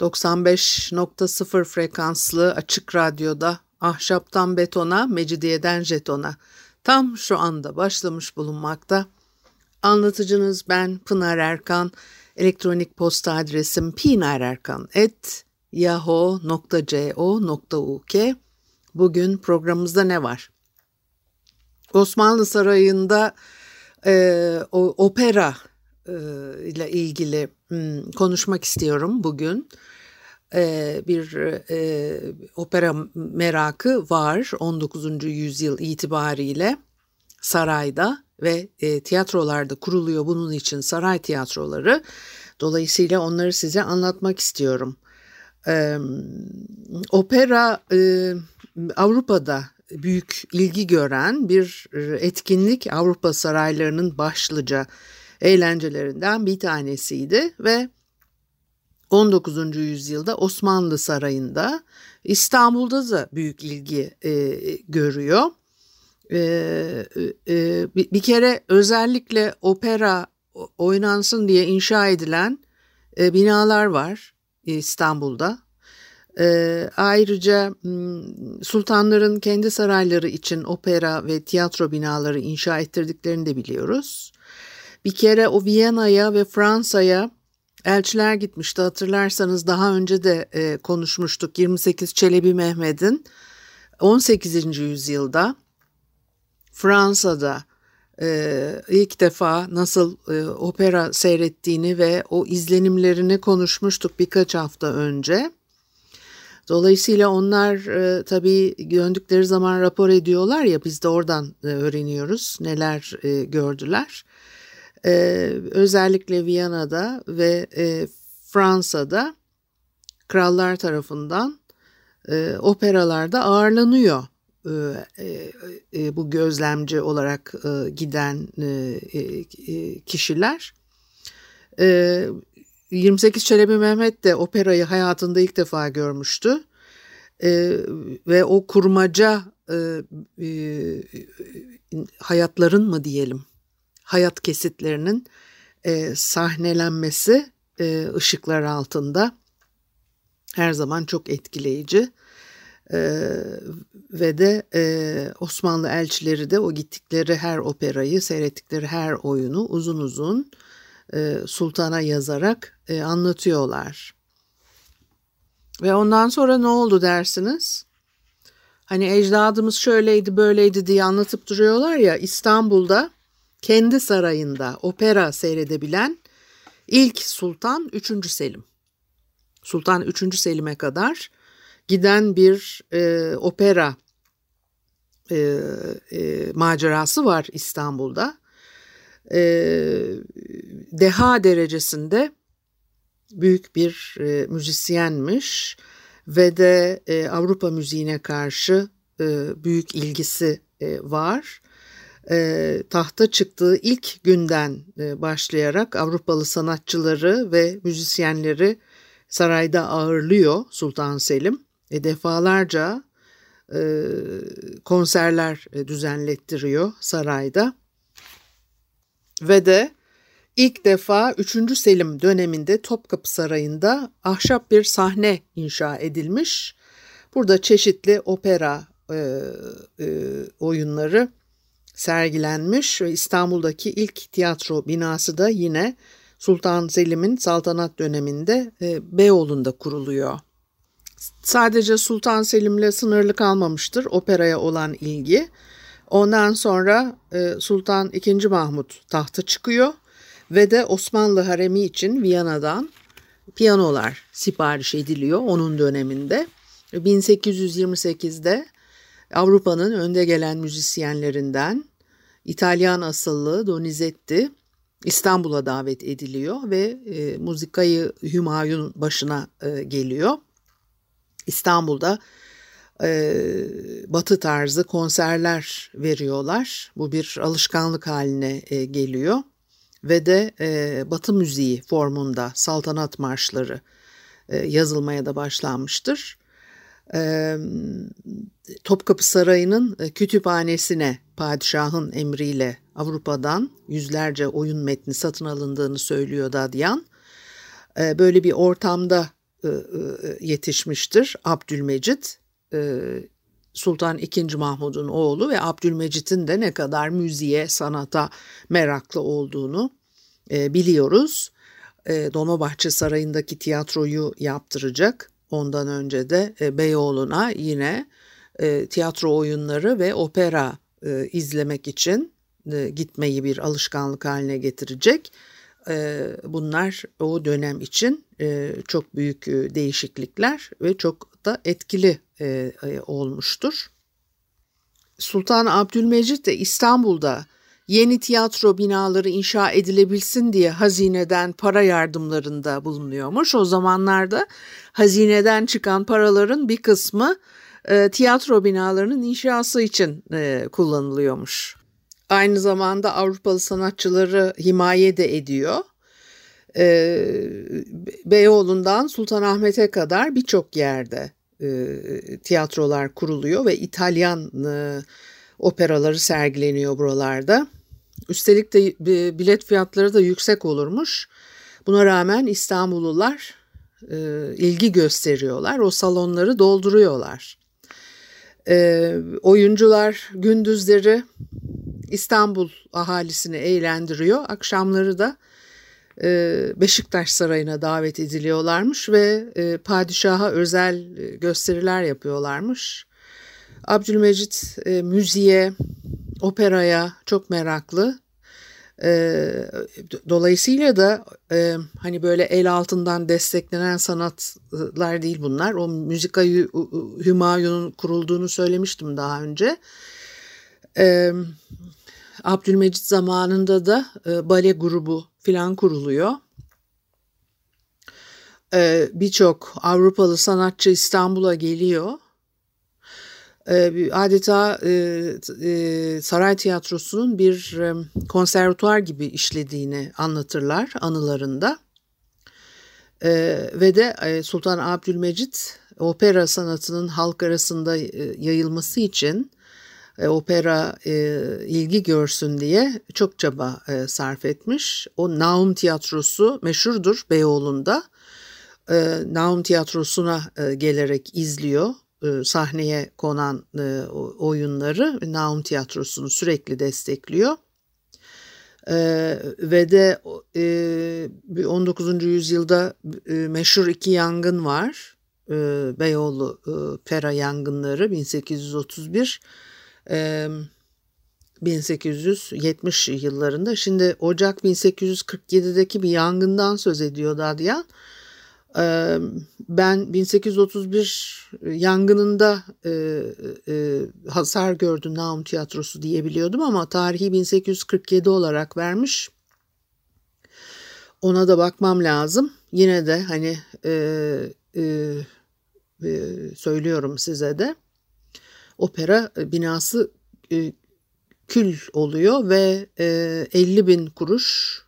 95.0 frekanslı açık radyoda ahşaptan betona, mecidiyeden jetona tam şu anda başlamış bulunmakta. Anlatıcınız ben Pınar Erkan. Elektronik posta adresim pinarerkan@yahoo.co.uk. Bugün programımızda ne var? Osmanlı Sarayı'nda opera ile ilgili konuşmak istiyorum bugün. Bir opera merakı var 19. yüzyıl itibariyle sarayda ve tiyatrolarda kuruluyor. Bunun için saray tiyatroları. Dolayısıyla onları size anlatmak istiyorum. Opera Avrupa'da büyük ilgi gören bir etkinlik, Avrupa saraylarının başlıca eğlencelerinden bir tanesiydi ve 19. yüzyılda Osmanlı Sarayı'nda, İstanbul'da da büyük ilgi görüyor. Bir kere özellikle opera oynansın diye inşa edilen binalar var İstanbul'da. Ayrıca sultanların kendi sarayları için opera ve tiyatro binaları inşa ettirdiklerini de biliyoruz. Bir kere o Viyana'ya ve Fransa'ya elçiler gitmişti, hatırlarsanız daha önce de konuşmuştuk. 28 Çelebi Mehmed'in 18. yüzyılda Fransa'da ilk defa nasıl opera seyrettiğini ve o izlenimlerini konuşmuştuk birkaç hafta önce. Dolayısıyla onlar tabii döndükleri zaman rapor ediyorlar ya, biz de oradan öğreniyoruz neler gördüler. Özellikle Viyana'da ve Fransa'da krallar tarafından operalarda ağırlanıyor bu gözlemci olarak giden kişiler. 28 Çelebi Mehmet de operayı hayatında ilk defa görmüştü ve o kurmaca hayatların mı diyelim, hayat kesitlerinin sahnelenmesi ışıklar altında her zaman çok etkileyici ve de Osmanlı elçileri de o gittikleri her operayı, seyrettikleri her oyunu uzun uzun sultana yazarak anlatıyorlar. Ve ondan sonra ne oldu dersiniz? Hani ecdadımız şöyleydi böyleydi diye anlatıp duruyorlar ya, İstanbul'da kendi sarayında opera seyredebilen ilk sultan 3. Selim. Sultan 3. Selim'e kadar giden bir opera macerası var İstanbul'da. Deha derecesinde büyük bir müzisyenmiş ve de Avrupa müziğine karşı büyük ilgisi var. Tahta çıktığı ilk günden başlayarak Avrupalı sanatçıları ve müzisyenleri sarayda ağırlıyor Sultan Selim. Defalarca konserler düzenlettiriyor sarayda. Ve de ilk defa 3. Selim döneminde Topkapı Sarayı'nda ahşap bir sahne inşa edilmiş. Burada çeşitli opera oyunları sergilenmiş ve İstanbul'daki ilk tiyatro binası da yine Sultan Selim'in saltanat döneminde Beyoğlu'nda kuruluyor. Sadece Sultan Selim'le sınırlı kalmamıştır operaya olan ilgi. Ondan sonra Sultan II. Mahmut tahta çıkıyor ve de Osmanlı haremi için Viyana'dan piyanolar sipariş ediliyor onun döneminde. 1828'de Avrupa'nın önde gelen müzisyenlerinden İtalyan asıllı Donizetti İstanbul'a davet ediliyor ve Muzika-i Hümayun başına geliyor. İstanbul'da batı tarzı konserler veriyorlar. Bu bir alışkanlık haline geliyor ve de batı müziği formunda saltanat marşları yazılmaya da başlanmıştır. Topkapı Sarayı'nın kütüphanesine padişahın emriyle Avrupa'dan yüzlerce oyun metni satın alındığını söylüyor Dadyan. Böyle bir ortamda yetişmiştir Abdülmecit. Sultan II. Mahmud'un oğlu ve Abdülmecit'in de ne kadar müziğe, sanata meraklı olduğunu biliyoruz. Dolmabahçe Sarayı'ndaki tiyatroyu yaptıracak. Ondan önce de Beyoğlu'na yine tiyatro oyunları ve opera izlemek için gitmeyi bir alışkanlık haline getirecek. Bunlar o dönem için çok büyük değişiklikler ve çok da etkili olmuştur. Sultan Abdülmecit de İstanbul'da yeni tiyatro binaları inşa edilebilsin diye hazineden para yardımlarında bulunuyormuş. O zamanlarda hazineden çıkan paraların bir kısmı tiyatro binalarının inşası için kullanılıyormuş. Aynı zamanda Avrupalı sanatçıları himaye de ediyor. Beyoğlu'ndan Sultanahmet'e kadar birçok yerde tiyatrolar kuruluyor ve İtalyan operaları sergileniyor buralarda. Üstelik de bilet fiyatları da yüksek olurmuş. Buna rağmen İstanbullular ilgi gösteriyorlar. O salonları dolduruyorlar. Oyuncular gündüzleri İstanbul ahalisini eğlendiriyor. Akşamları da Beşiktaş Sarayı'na davet ediliyorlarmış ve padişaha özel gösteriler yapıyorlarmış. Abdülmecit müziğe, operaya çok meraklı. Dolayısıyla da hani böyle el altından desteklenen sanatlar değil bunlar. O Muzika-i Hümayun'un kurulduğunu söylemiştim daha önce. Abdülmecit zamanında da bale grubu filan kuruluyor. Birçok Avrupalı sanatçı İstanbul'a geliyor. Adeta Saray Tiyatrosu'nun bir konservatuar gibi işlediğini anlatırlar anılarında. Ve de Sultan Abdülmecit opera sanatının halk arasında yayılması için opera ilgi görsün diye çok çaba sarf etmiş. O Naum Tiyatrosu meşhurdur Beyoğlu'nda. Naum Tiyatrosu'na gelerek izliyor sahneye konan oyunları. Naum Tiyatrosu'nu sürekli destekliyor. Ve de 19. yüzyılda meşhur iki yangın var. Beyoğlu Pera yangınları 1831 1870 yıllarında. Şimdi Ocak 1847'deki bir yangından söz ediyor Dadyan. Ben 1831 yangınında hasar gördü Naum Tiyatrosu diyebiliyordum ama tarihi 1847 olarak vermiş. Ona da bakmam lazım. Yine de hani söylüyorum size de. Opera binası kül oluyor ve 50.000 kuruş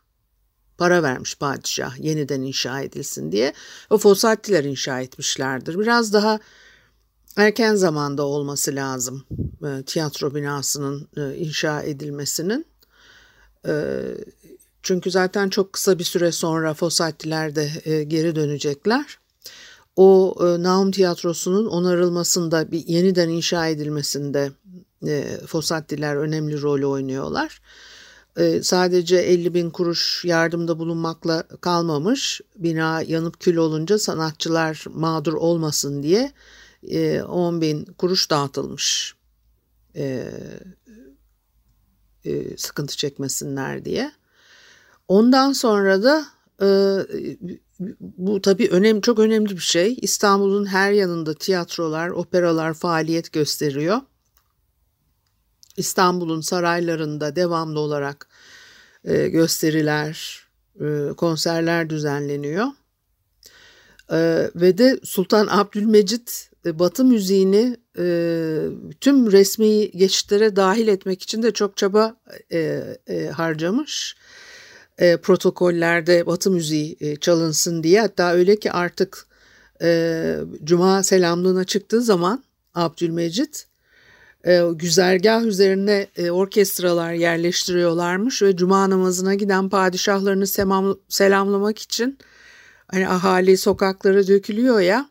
para vermiş padişah yeniden inşa edilsin diye. O Fosattiler inşa etmişlerdir. Biraz daha erken zamanda olması lazım tiyatro binasının inşa edilmesinin. Çünkü zaten çok kısa bir süre sonra Fosattiler de geri dönecekler. O Naum Tiyatrosu'nun onarılmasında, bir yeniden inşa edilmesinde Fosattiler önemli rol oynuyorlar. Sadece 50.000 kuruş yardımda bulunmakla kalmamış. Bina yanıp kül olunca sanatçılar mağdur olmasın diye 10.000 kuruş dağıtılmış. Sıkıntı çekmesinler diye. Ondan sonra da bu tabii çok önemli bir şey. İstanbul'un her yanında tiyatrolar, operalar faaliyet gösteriyor. İstanbul'un saraylarında devamlı olarak gösteriler, konserler düzenleniyor. Ve de Sultan Abdülmecit Batı müziğini tüm resmi geçitlere dahil etmek için de çok çaba harcamış. Protokollerde Batı müziği çalınsın diye, hatta öyle ki artık Cuma selamlığına çıktığı zaman Abdülmecit güzergah üzerine orkestralar yerleştiriyorlarmış ve Cuma namazına giden padişahlarını selamlamak için hani ahali sokaklara dökülüyor ya,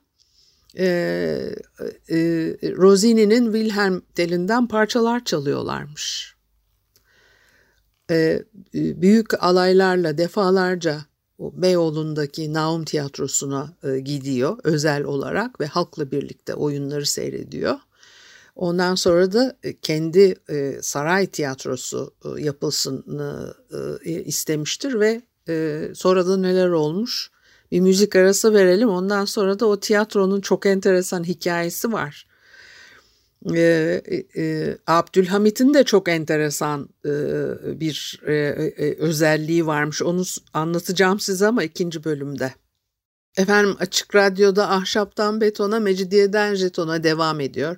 Rossini'nin Wilhelm telinden parçalar çalıyorlarmış. Büyük alaylarla defalarca Beyoğlu'ndaki Naum Tiyatrosu'na gidiyor özel olarak ve halkla birlikte oyunları seyrediyor. Ondan sonra da kendi saray tiyatrosu yapılsın istemiştir ve sonra da neler olmuş? Bir müzik arası verelim. Ondan sonra da o tiyatronun çok enteresan hikayesi var. Abdülhamit'in de çok enteresan bir özelliği varmış. Onu anlatacağım size ama ikinci bölümde. Efendim, Açık Radyo'da Ahşaptan Betona, Mecidiyeden Jeton'a devam ediyor.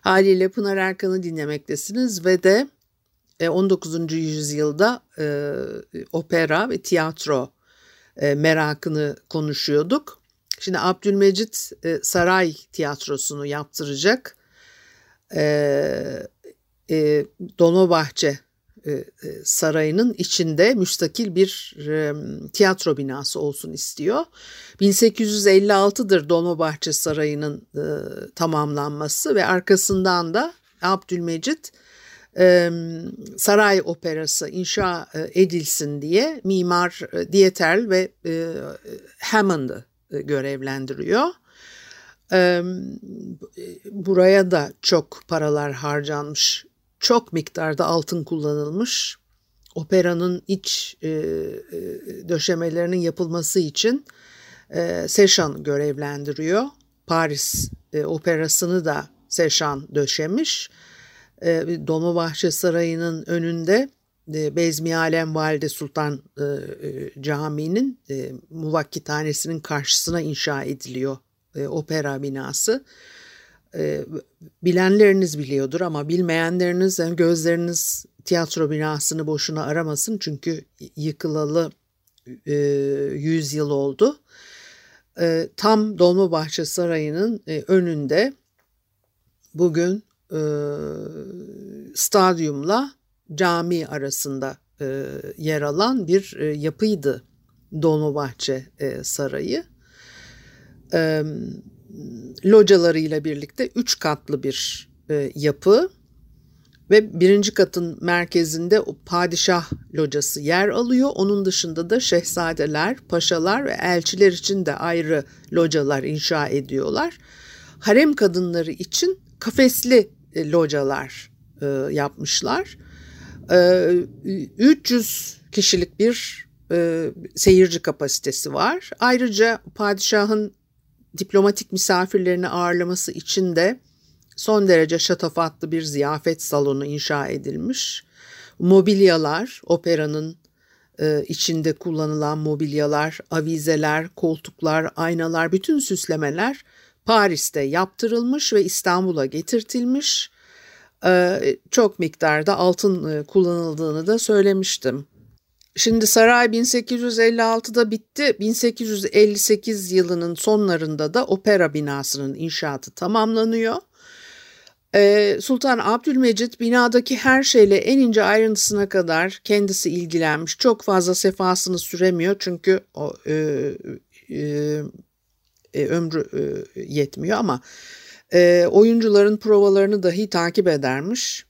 Haliyle Pınar Erkan'ı dinlemektesiniz ve de 19. yüzyılda opera ve tiyatro merakını konuşuyorduk. Şimdi Abdülmecit Saray Tiyatrosu'nu yaptıracak. Dolmabahçe Sarayı'nın içinde müstakil bir tiyatro binası olsun istiyor. 1856'dır Dolmabahçe Sarayı'nın tamamlanması ve arkasından da Abdülmecit saray operası inşa edilsin diye mimar Dieterl ve Hammond'ı görevlendiriyor. Buraya da çok paralar harcanmış, çok miktarda altın kullanılmış. Operanın iç döşemelerinin yapılması için Seşan görevlendiriyor. Paris operasını da Seşan döşemiş. Dolmabahçe Sarayı'nın önünde Bezmi Alem Valide Sultan Camii'nin muvakkithanesinin karşısına inşa ediliyor opera binası. Bilenleriniz biliyordur ama bilmeyenleriniz, yani gözleriniz tiyatro binasını boşuna aramasın çünkü yıkılalı 100 yıl oldu. Tam Dolmabahçe Sarayı'nın önünde bugün stadyumla cami arasında yer alan bir yapıydı Dolmabahçe Sarayı. Localarıyla birlikte 3 katlı bir yapı ve birinci katın merkezinde o padişah locası yer alıyor. Onun dışında da şehzadeler, paşalar ve elçiler için de ayrı localar inşa ediyorlar. Harem kadınları için kafesli localar yapmışlar. 300 kişilik bir seyirci kapasitesi var. Ayrıca padişahın diplomatik misafirlerini ağırlaması için de son derece şatafatlı bir ziyafet salonu inşa edilmiş. Mobilyalar, operanın içinde kullanılan mobilyalar, avizeler, koltuklar, aynalar, bütün süslemeler Paris'te yaptırılmış ve İstanbul'a getirtilmiş. Çok miktarda altın kullanıldığını da söylemiştim. Şimdi saray 1856'da bitti. 1858 yılının sonlarında da opera binasının inşaatı tamamlanıyor. Sultan Abdülmecit binadaki her şeyle en ince ayrıntısına kadar kendisi ilgilenmiş. Çok fazla sefasını süremiyor çünkü o ömrü yetmiyor ama oyuncuların provalarını dahi takip edermiş.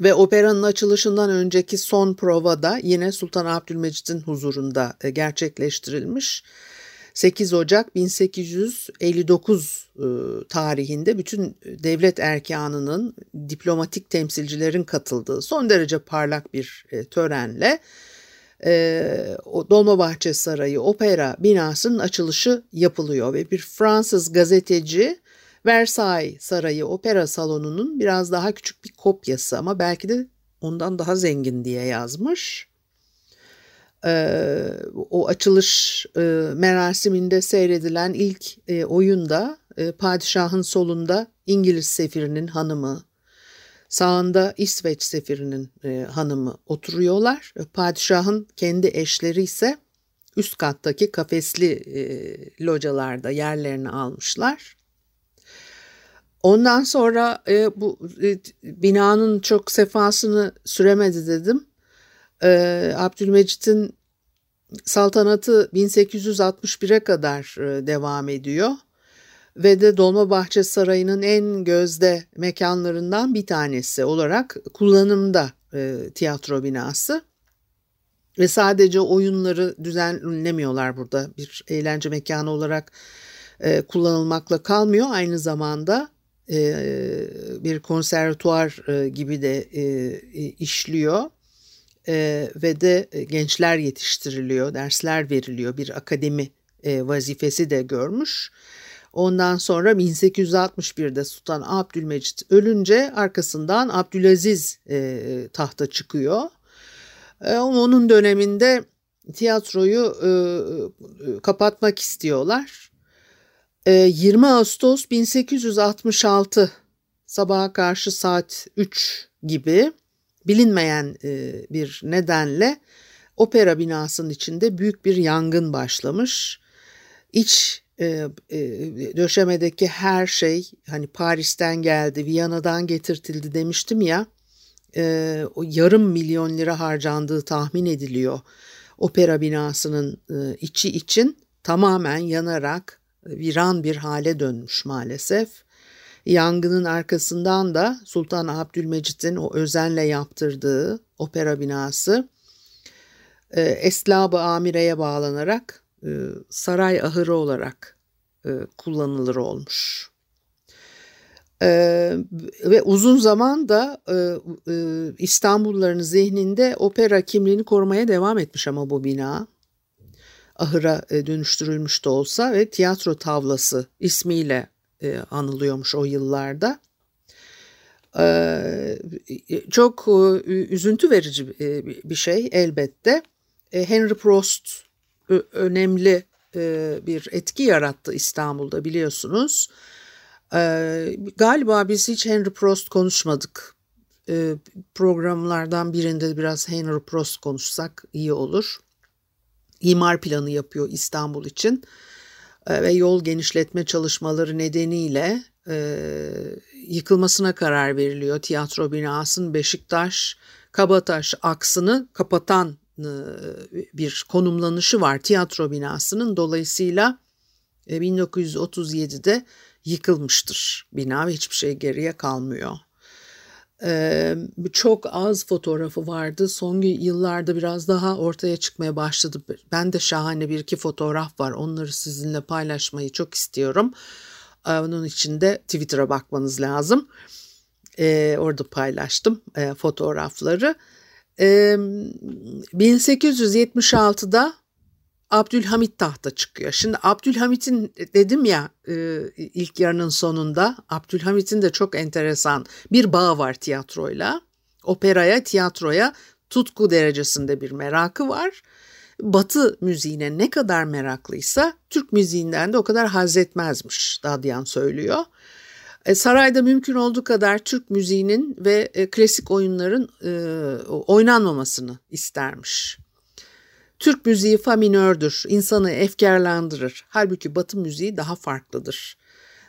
Ve operanın açılışından önceki son prova da yine Sultan Abdülmecit'in huzurunda gerçekleştirilmiş. 8 Ocak 1859 tarihinde bütün devlet erkanının, diplomatik temsilcilerin katıldığı son derece parlak bir törenle Dolmabahçe Sarayı opera binasının açılışı yapılıyor ve bir Fransız gazeteci Versay Sarayı opera salonunun biraz daha küçük bir kopyası ama belki de ondan daha zengin diye yazmış. o açılış merasiminde seyredilen ilk oyunda padişahın solunda İngiliz sefirinin hanımı, sağında İsveç sefirinin hanımı oturuyorlar. Padişahın kendi eşleri ise üst kattaki kafesli localarda yerlerini almışlar. Ondan sonra bu binanın çok sefasını süremedi dedim. Abdülmecit'in saltanatı 1861'e kadar devam ediyor. Ve de Dolmabahçe Sarayı'nın en gözde mekanlarından bir tanesi olarak kullanımda tiyatro binası. Ve sadece oyunları düzenlemiyorlar burada, bir eğlence mekanı olarak kullanılmakla kalmıyor. Aynı zamanda bir konservatuvar gibi de işliyor. Ve de gençler yetiştiriliyor, dersler veriliyor, bir akademi vazifesi de görmüş. Ondan sonra 1861'de Sultan Abdülmecit ölünce arkasından Abdülaziz tahta çıkıyor. Onun döneminde tiyatroyu kapatmak istiyorlar. 20 Ağustos 1866 sabaha karşı saat 3 gibi bilinmeyen bir nedenle opera binasının içinde büyük bir yangın başlamış. İç döşemedeki her şey, hani Paris'ten geldi, Viyana'dan getirtildi demiştim ya, o yarım milyon lira harcandığı tahmin ediliyor. Opera binasının içi için tamamen yanarak viran bir hale dönmüş maalesef. Yangının arkasından da Sultan Abdülmecit'in o özenle yaptırdığı opera binası esnab-ı amireye bağlanarak saray ahırı olarak kullanılır olmuş. Ve uzun zaman da İstanbulluların zihninde opera kimliğini korumaya devam etmiş ama bu bina ahıra dönüştürülmüş de olsa ve tiyatro tavlası ismiyle anılıyormuş o yıllarda. Çok üzüntü verici bir şey elbette. Henry Prost önemli bir etki yarattı İstanbul'da, biliyorsunuz. Galiba biz hiç Henry Prost konuşmadık. Programlardan birinde biraz Henry Prost konuşsak iyi olur. İmar planı yapıyor İstanbul için ve yol genişletme çalışmaları nedeniyle yıkılmasına karar veriliyor. Tiyatro binasının Beşiktaş-Kabataş aksını kapatan bir konumlanışı var tiyatro binasının. Dolayısıyla 1937'de yıkılmıştır bina ve hiçbir şey geriye kalmıyor. Çok az fotoğrafı vardı. Son yıllarda biraz daha ortaya çıkmaya başladı. Ben de şahane bir iki fotoğraf var. Onları sizinle paylaşmayı çok istiyorum. Onun için de Twitter'a bakmanız lazım. Orada paylaştım fotoğrafları. 1876'da Abdülhamit tahta çıkıyor. Şimdi Abdülhamit'in dedim ya ilk yarının sonunda, Abdülhamit'in de çok enteresan bir bağı var tiyatroyla. Operaya, tiyatroya tutku derecesinde bir merakı var. Batı müziğine ne kadar meraklıysa Türk müziğinden de o kadar haz etmezmiş, Dadyan söylüyor. Sarayda mümkün olduğu kadar Türk müziğinin ve klasik oyunların oynanmamasını istermiş. Türk müziği fa minördür, insanı efkarlandırır. Halbuki Batı müziği daha farklıdır.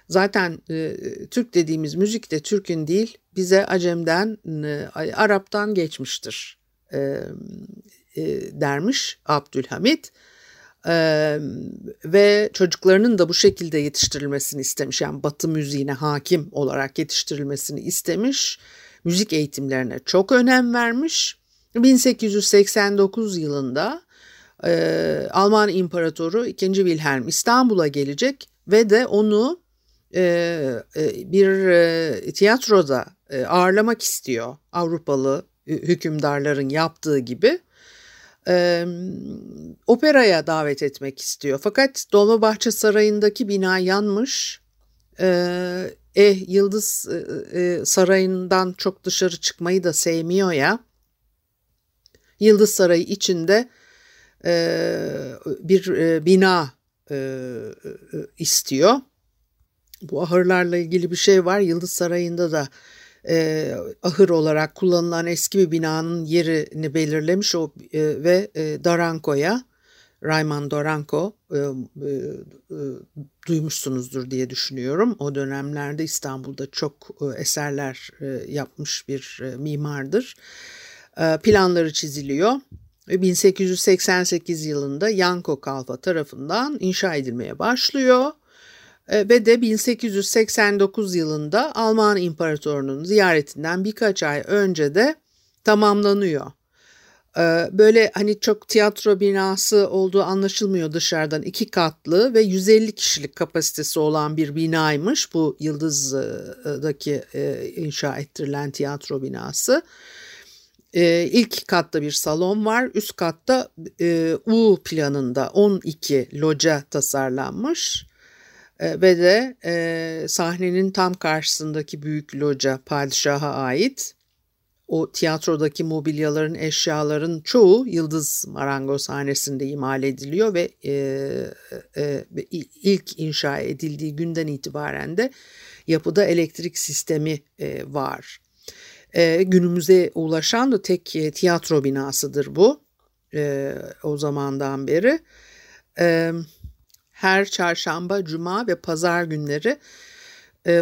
Zaten Türk dediğimiz müzik de Türk'ün değil, bize Acem'den, Arap'tan geçmiştir dermiş Abdülhamit. Ve çocuklarının da bu şekilde yetiştirilmesini istemiş. Yani Batı müziğine hakim olarak yetiştirilmesini istemiş. Müzik eğitimlerine çok önem vermiş. 1889 yılında Alman İmparatoru II. Wilhelm İstanbul'a gelecek ve de onu bir tiyatroda ağırlamak istiyor. Avrupalı hükümdarların yaptığı gibi operaya davet etmek istiyor. Fakat Dolmabahçe Sarayı'ndaki bina yanmış. Yıldız Sarayı'ndan çok dışarı çıkmayı da sevmiyor ya. Yıldız Sarayı içinde bir bina istiyor. Bu ahırlarla ilgili bir şey var. Yıldız Sarayı'nda da ahır olarak kullanılan eski bir binanın yerini belirlemiş o ve Doranko'ya, Raimondo Doranko duymuşsunuzdur diye düşünüyorum. O dönemlerde İstanbul'da çok eserler yapmış bir mimardır. Planları çiziliyor. 1888 yılında Yanko Kalfa tarafından inşa edilmeye başlıyor. Ve de 1889 yılında Alman İmparatorunun ziyaretinden birkaç ay önce de tamamlanıyor. Böyle hani çok tiyatro binası olduğu anlaşılmıyor dışarıdan, 2 katlı ve 150 kişilik kapasitesi olan bir binaymış bu Yıldız'daki inşa ettirilen tiyatro binası. İlk katta bir salon var, üst katta U planında 12 loca tasarlanmış. Ve de sahnenin tam karşısındaki büyük loca padişaha ait. O tiyatrodaki mobilyaların, eşyaların çoğu Yıldız Marangozhanesi'nde imal ediliyor ve ilk inşa edildiği günden itibaren de yapıda elektrik sistemi var. Günümüze ulaşan da tek tiyatro binasıdır bu o zamandan beri. Her çarşamba, cuma ve pazar günleri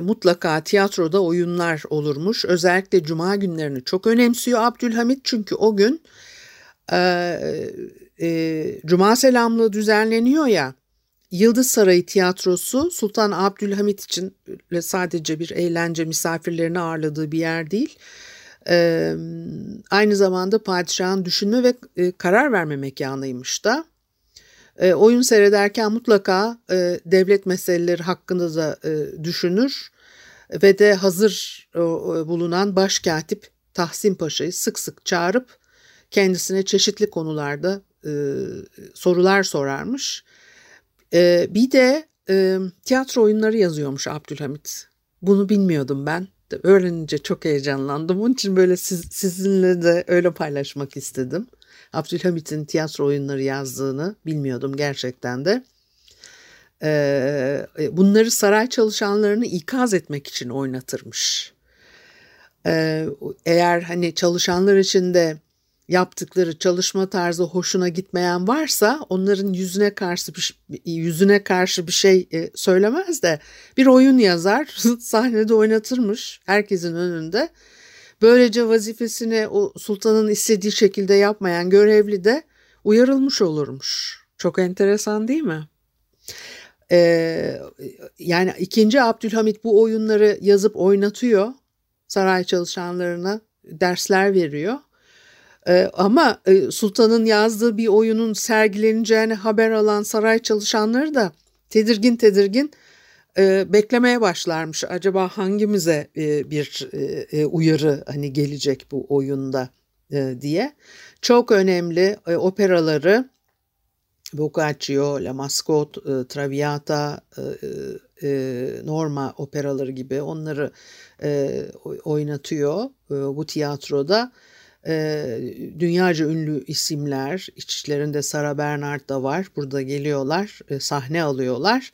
mutlaka tiyatroda oyunlar olurmuş. Özellikle cuma günlerini çok önemsiyor Abdülhamit. Çünkü o gün cuma selamlığı düzenleniyor ya. Yıldız Sarayı Tiyatrosu Sultan Abdülhamit için sadece bir eğlence, misafirlerini ağırladığı bir yer değil. Aynı zamanda padişahın düşünme ve karar verme mekanıymış da. Oyun seyrederken mutlaka devlet meseleleri hakkında da düşünür ve de hazır bulunan Başkatip Tahsin Paşa'yı sık sık çağırıp kendisine çeşitli konularda sorular sorarmış. Bir de tiyatro oyunları yazıyormuş Abdülhamit. Bunu bilmiyordum ben. Öğrenince çok heyecanlandım. Onun için böyle sizinle de öyle paylaşmak istedim. Abdülhamit'in tiyatro oyunları yazdığını bilmiyordum gerçekten de. Bunları saray çalışanlarını ikaz etmek için oynatırmış. Eğer hani çalışanlar için de yaptıkları çalışma tarzı hoşuna gitmeyen varsa onların yüzüne karşı bir şey söylemez de bir oyun yazar sahnede oynatırmış herkesin önünde. Böylece vazifesini o sultanın istediği şekilde yapmayan görevli de uyarılmış olurmuş. Çok enteresan değil mi? Yani 2. Abdülhamit bu oyunları yazıp oynatıyor. Saray çalışanlarına dersler veriyor. Ama sultanın yazdığı bir oyunun sergileneceğini haber alan saray çalışanları da tedirgin beklemeye başlarmış. Acaba hangimize bir uyarı hani gelecek bu oyunda diye. Çok önemli operaları Boccaccio, La Mascotte, Traviata, Norma operaları gibi onları oynatıyor bu tiyatroda. Dünyaca ünlü isimler, içlerinde Sarah Bernhardt da var. Burada geliyorlar, sahne alıyorlar.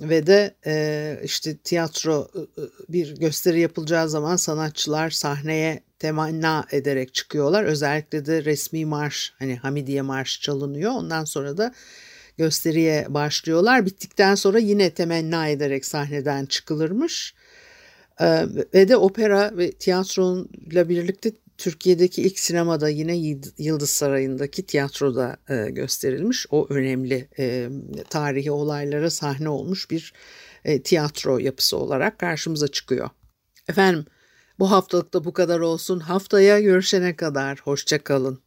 Ve de işte tiyatro bir gösteri yapılacağı zaman sanatçılar sahneye temanna ederek çıkıyorlar. Özellikle de resmi marş, hani Hamidiye marş çalınıyor. Ondan sonra da gösteriye başlıyorlar. Bittikten sonra yine temenna ederek sahneden çıkılırmış. Ve de opera ve tiyatroyla birlikte Türkiye'deki ilk sinemada yine Yıldız Sarayı'ndaki tiyatroda gösterilmiş. O önemli tarihi olaylara sahne olmuş bir tiyatro yapısı olarak karşımıza çıkıyor. Efendim, bu haftalık da bu kadar olsun. Haftaya görüşene kadar hoşça kalın.